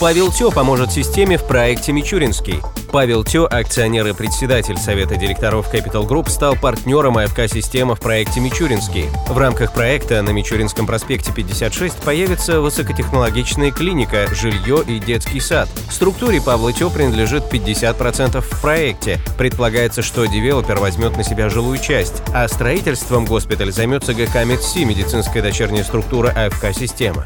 Павел Тё поможет системе в проекте «Мичуринский». Павел Тё, акционер и председатель Совета директоров Capital Group, стал партнером АФК «Система» в проекте «Мичуринский». В рамках проекта на Мичуринском проспекте 56 появится высокотехнологичная клиника, жилье и детский сад. Структуре Павла Тё принадлежит 50% в проекте. Предполагается, что девелопер возьмет на себя жилую часть, а строительством госпиталь займется ГК Медси, медицинская дочерняя структура АФК «Система».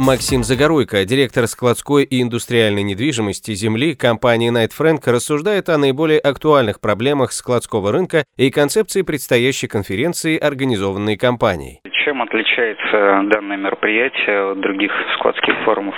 Максим Загоруйко, директор складской и индустриальной недвижимости земли компании Knight Frank, рассуждает о наиболее актуальных проблемах складского рынка и концепции предстоящей конференции, организованной компанией. Чем отличается данное мероприятие от других складских форумов?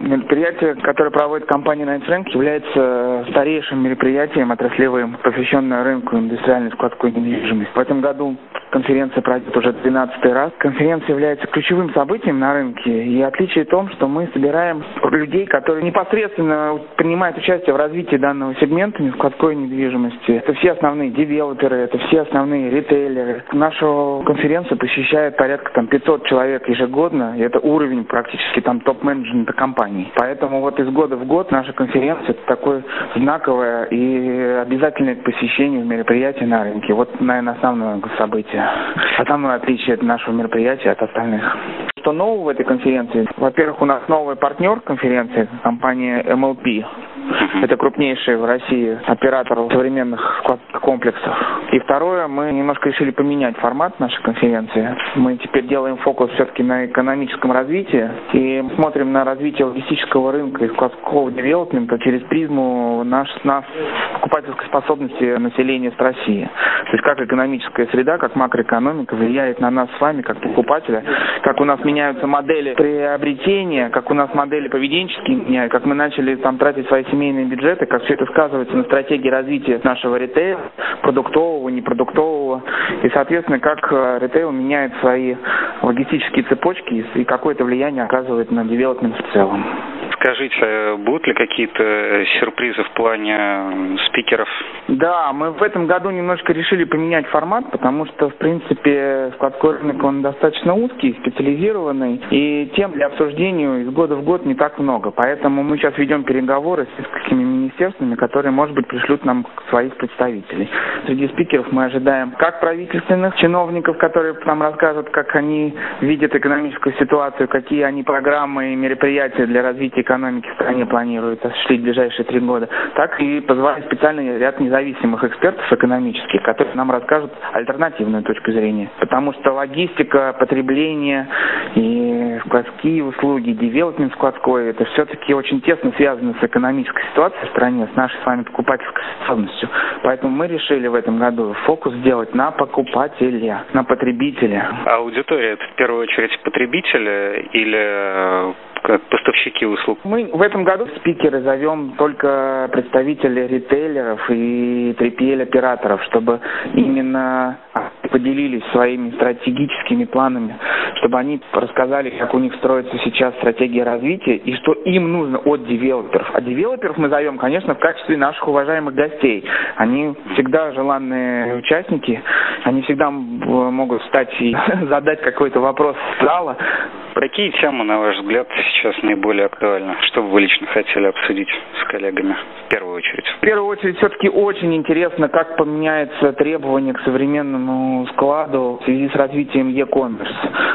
Мероприятие, которое проводит компания Knight Frank, является старейшим мероприятием отраслевым, посвященным рынку индустриальной складской недвижимости. В этом году конференция пройдет уже 12-й раз. Конференция является ключевым событием на рынке, и отличие в том, что мы собираем людей, которые непосредственно принимают участие в развитии данного сегмента складской недвижимости. Это все основные девелоперы, это все основные ритейлеры. Нашу конференцию посещает порядка 500 человек ежегодно, и это уровень практически топ-менеджмента компании. Поэтому из года в год наша конференция – это такое знаковое и обязательное посещение мероприятий на рынке. Наверное, основное событие. Основное отличие от нашего мероприятия от остальных. Что нового в этой конференции? Во-первых, у нас новый партнер конференции – компания MLP. Это крупнейший в России оператор современных складских комплексов. И второе, мы немножко решили поменять формат нашей конференции. Мы теперь делаем фокус все-таки на экономическом развитии и смотрим на развитие логистического рынка и складского девелопмента через призму нашей покупательской способности населения с России. То есть как экономическая среда, как макроэкономика влияет на нас с вами, как покупателя, как у нас меняются модели приобретения, как у нас модели поведенческие меняют, как мы начали тратить свои семейные бюджеты, как все это сказывается на стратегии развития нашего ритейла, продуктового, непродуктового, и, соответственно, как ритейл меняет свои логистические цепочки и какое-то влияние оказывает на девелопмент в целом. Скажите, будут ли какие-то сюрпризы в плане спикеров? Да, мы в этом году немножко решили поменять формат, потому что, в принципе, складской рынок, он достаточно узкий, специализированный, и тем для обсуждения из года в год не так много. Поэтому мы сейчас ведем переговоры с несколькими министерствами, которые, может быть, пришлют нам своих представителей. Среди спикеров мы ожидаем как правительственных чиновников, которые нам расскажут, как они видят экономическую ситуацию, какие они программы и мероприятия для развития экономики в стране планируют осуществить в ближайшие 3 года, так и позвали специально ряд независимых экспертов экономических, которые нам расскажут альтернативную точку зрения. Потому что логистика, потребление и складские услуги, девелопмент складской, это все-таки очень тесно связано с экономической ситуацией в стране, с нашей с вами покупательской способностью. Поэтому мы решили в этом году фокус сделать на покупателя, на потребителя. А аудитория – это в первую очередь потребители или как поставщики услуг? Мы в этом году спикеры зовем только представителей ритейлеров и 3PL-операторов, чтобы именно поделились своими стратегическими планами, чтобы они рассказали, как у них строится сейчас стратегия развития и что им нужно от девелоперов. А девелоперов мы зовем, конечно, в качестве наших уважаемых гостей. Они всегда желанные участники, они всегда могут встать и задать какой-то вопрос зала. Какие темы, на ваш взгляд, сейчас наиболее актуальны? Что бы вы лично хотели обсудить с коллегами в первую очередь? В первую очередь все-таки очень интересно, как поменяется требование к современному складу в связи с развитием e-commerce.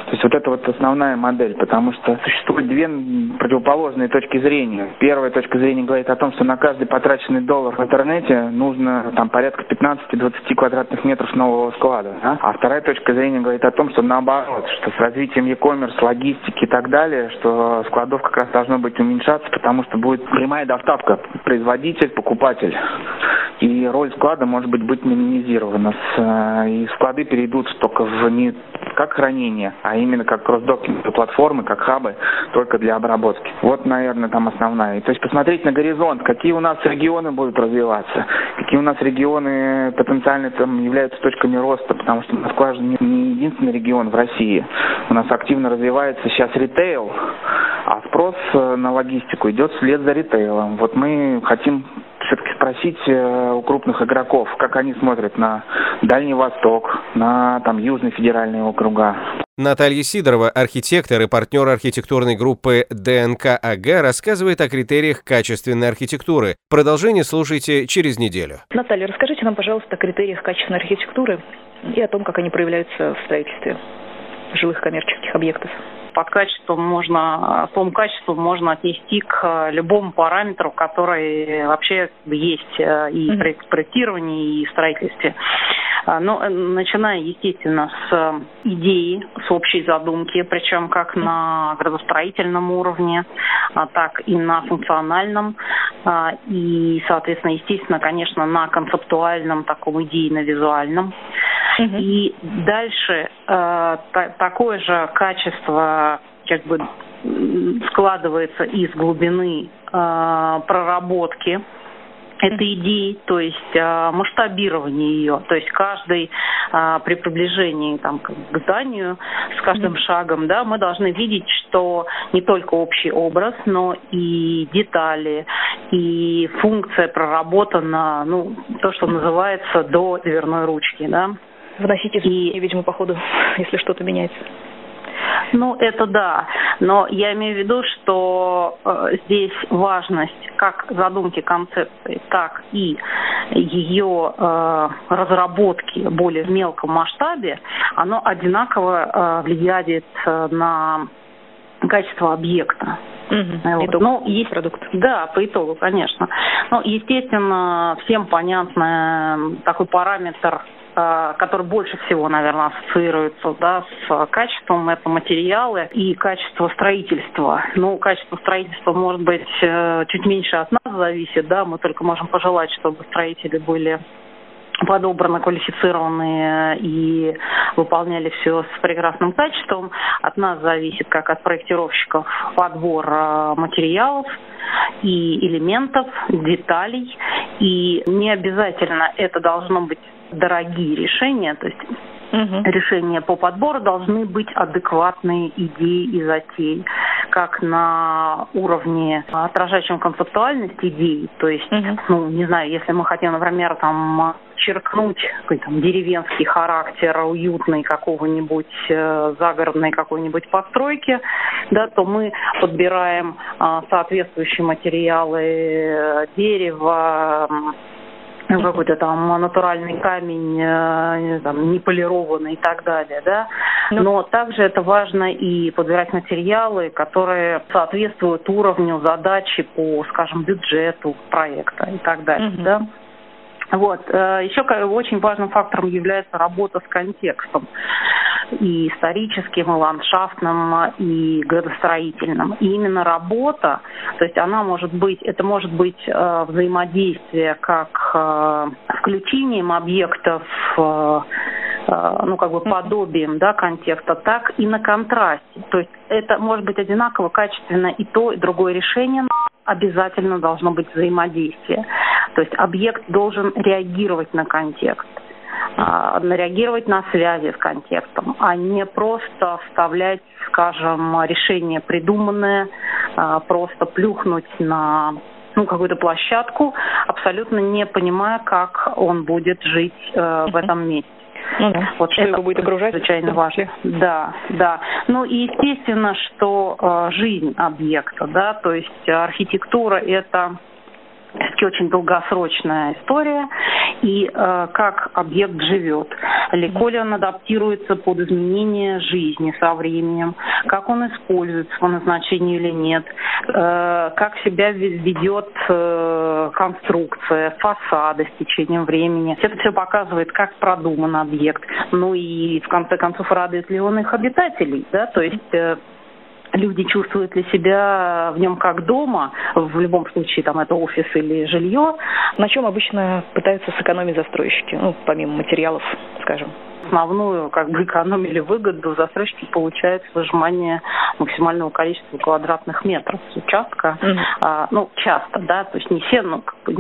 То есть это основная модель, потому что существуют две противоположные точки зрения. Первая точка зрения говорит о том, что на каждый потраченный доллар в интернете нужно порядка 15-20 квадратных метров нового склада. Да? А вторая точка зрения говорит о том, что наоборот, что с развитием e-commerce, логистики и так далее, что складов как раз должно быть уменьшаться, потому что будет прямая доставка производитель, покупатель. И роль склада может быть минимизирована. И склады перейдут только в не как хранение, а именно как кросс-докинг платформы, как хабы, только для обработки. Вот, наверное, там основная. То есть посмотреть на горизонт, какие у нас регионы будут развиваться, какие у нас регионы потенциально там являются точками роста, потому что Москва же не единственный регион в России. У нас активно развивается сейчас ритейл, а спрос на логистику идет вслед за ритейлом. Вот мы хотим все-таки спросить у крупных игроков, как они смотрят на Дальний Восток, на там Южный федеральный округа. Наталья Сидорова, архитектор и партнер архитектурной группы ДНК-АГ, рассказывает о критериях качественной архитектуры. Продолжение слушайте через неделю. Наталья, расскажите нам, пожалуйста, о критериях качественной архитектуры и о том, как они проявляются в строительстве жилых коммерческих объектов. Под качеством можно, словом качество можно отнести к любому параметру, который вообще есть и в проектировании, и в строительстве. Но начиная, естественно, с идеи, с общей задумки, причем как на градостроительном уровне, так и на функциональном. И, соответственно, естественно, конечно, на концептуальном, таком идейно-визуальном. И дальше такое же качество как бы складывается из глубины проработки этой идеи, то есть масштабирование ее. То есть каждый при приближении там, к зданию, с каждым шагом, да, мы должны видеть, что не только общий образ, но и детали, и функция проработана, ну, то, что называется, до дверной ручки, да. Вносите изменения, видимо, по ходу, если что-то меняется. Ну, это да. Но я имею в виду, что здесь важность как задумки концепции, так и ее разработки более в мелком масштабе, оно одинаково влияет на качество объекта. Вот. Ну, есть продукт. Да, по итогу, конечно. Ну, естественно, всем понятный такой параметр, который больше всего, наверное, ассоциируется, да, с качеством, это материалы и качество строительства. Ну, качество строительства, может быть, чуть меньше от нас зависит, да, мы только можем пожелать, чтобы строители были подобраны, квалифицированные и выполняли все с прекрасным качеством. От нас зависит, как от проектировщиков, подбор материалов и элементов, деталей. И не обязательно это должно быть дорогие решения, то есть решения по подбору должны быть адекватные идеи и затеи, как на уровне, отражающем концептуальность идей, то есть, ну, не знаю, если мы хотим, например, там черкнуть какой-то там деревенский характер, уютный какого-нибудь загородной какой-нибудь постройки, да, то мы подбираем соответствующие материалы, дерево, какой-то там натуральный камень, там, неполированный и так далее, да. Но также это важно и подбирать материалы, которые соответствуют уровню задачи по, скажем, бюджету проекта и так далее, да. Вот. Еще очень важным фактором является работа с контекстом, и историческим, и ландшафтным, и градостроительным. И именно работа, то есть она может быть, это может быть взаимодействие как включением объектов, ну, как бы подобием, да, контекста, так и на контрасте. То есть это может быть одинаково качественно и то, и другое решение, но обязательно должно быть взаимодействие. То есть объект должен реагировать на контекст, реагировать на связи с контекстом, а не просто вставлять, скажем, решение придуманное, просто плюхнуть на, ну, какую-то площадку, абсолютно не понимая, как он будет жить в этом месте. Ну, да. Вот что это его будет окружать, чрезвычайно важно. Да, да. Ну и естественно, что жизнь объекта, да, то есть архитектура это все-таки очень долгосрочная история, и как объект живет, легко ли он адаптируется под изменения жизни со временем, как он используется по назначению или нет, как себя ведет конструкция, фасады с течением времени. Это все показывает, как продуман объект, ну и в конце концов радует ли он их обитателей, да, то есть люди чувствуют ли себя в нем как дома, в любом случае, там это офис или жилье. На чем обычно пытаются сэкономить застройщики, ну, помимо материалов, скажем? Основную экономили выгоду застройщики получают с выжимания максимального количества квадратных метров с участка. Часто, то есть не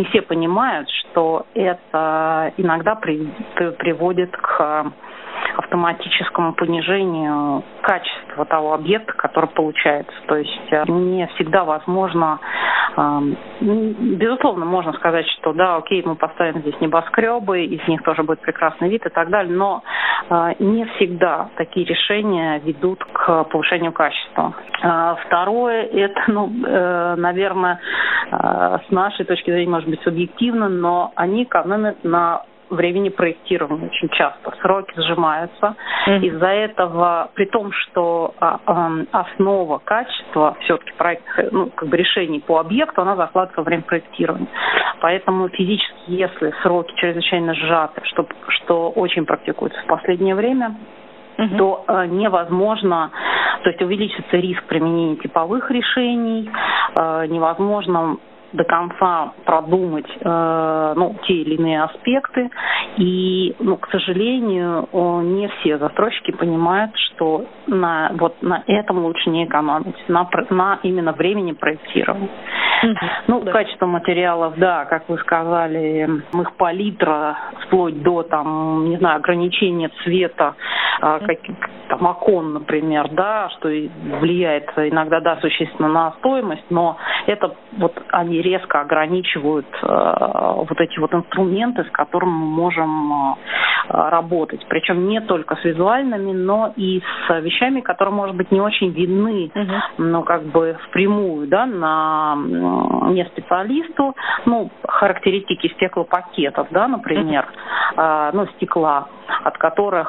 все понимают, что это иногда приводит к автоматическому понижению качества того объекта, который получается. То есть не всегда возможно, безусловно, можно сказать, что мы поставим здесь небоскребы, из них тоже будет прекрасный вид и так далее, но не всегда такие решения ведут к повышению качества. Второе, это, наверное, с нашей точки зрения, может быть, субъективно, но они экономят на времени проектирования очень часто. Сроки сжимаются. Из-за этого, при том, что основа качества все-таки проектных решений по объекту, она закладывается во время проектирования. Поэтому физически, если сроки чрезвычайно сжаты, что очень практикуется в последнее время, то невозможно, то есть увеличится риск применения типовых решений, невозможно до конца продумать те или иные аспекты. И, к сожалению, не все застройщики понимают, что на этом лучше не экономить, на именно времени проектирования. Качество материалов, как вы сказали, их палитра, вплоть до, ограничения цвета, окон, например, что влияет иногда, существенно на стоимость, но это они резко ограничивают эти инструменты, с которыми мы можем работать. Причем не только с визуальными, но и с вещами, которые, может быть, не очень видны, впрямую, на не специалисту. Характеристики стеклопакетов, например, стекла, которые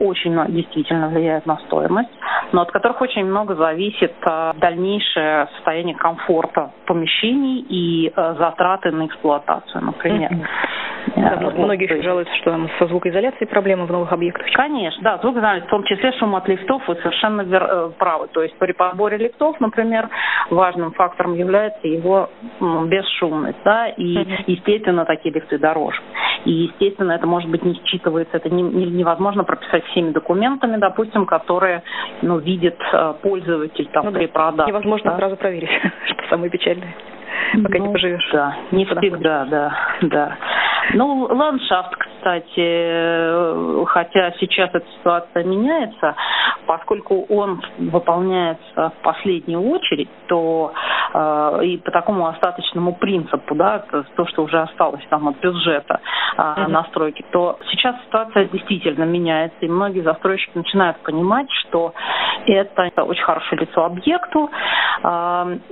очень действительно влияют на стоимость, но от которых очень много зависит дальнейшее состояние комфорта помещений и затраты на эксплуатацию, например. Многие жалуются, что там со звукоизоляцией проблемы в новых объектах. Конечно, звукоизоляция, в том числе шум от лифтов, вы совершенно правы. То есть при подборе лифтов, например, важным фактором является его бесшумность, и, естественно, такие лифты дороже. И, естественно, это, может быть, не считывается, это невозможно прописать всеми документами, допустим, которые, видит пользователь при продаже. Невозможно сразу проверить, что самое печальное, пока не поживешь. Не всегда, да. Ландшафт, кстати, хотя сейчас эта ситуация меняется, поскольку он выполняется в последнюю очередь, то и по такому остаточному принципу, то, что уже осталось от бюджета настройки, то сейчас ситуация действительно меняется, и многие застройщики начинают понимать, что это очень хорошее лицо объекту,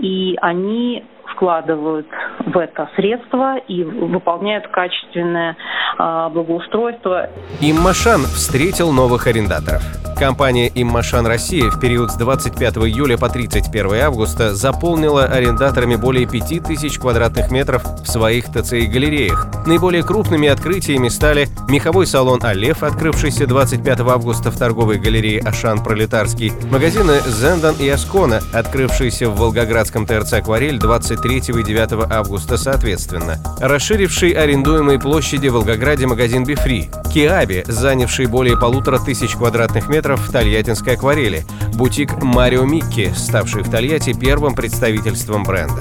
и они вкладывают в это средства и выполняют качественное благоустройство. «Иммашан» встретил новых арендаторов. Компания «Иммашан Россия» в период с 25 июля по 31 августа заполнила арендаторами более 5000 квадратных метров в своих ТЦ и галереях. Наиболее крупными открытиями стали меховой салон «Алев», открывшийся 25 августа в торговой галерее «Ашан Пролетарский», магазины «Зендон» и «Аскона», открывшиеся в Волгоградском ТРЦ «Акварель» 23 и 9 августа соответственно, расширивший арендуемые площади в Волгограде магазин «Befree», «Киаби», занявший более 1500 квадратных метров в Тольяттинской «Акварели», бутик «Марио Микки», ставший в Тольятти первым представительством бренда.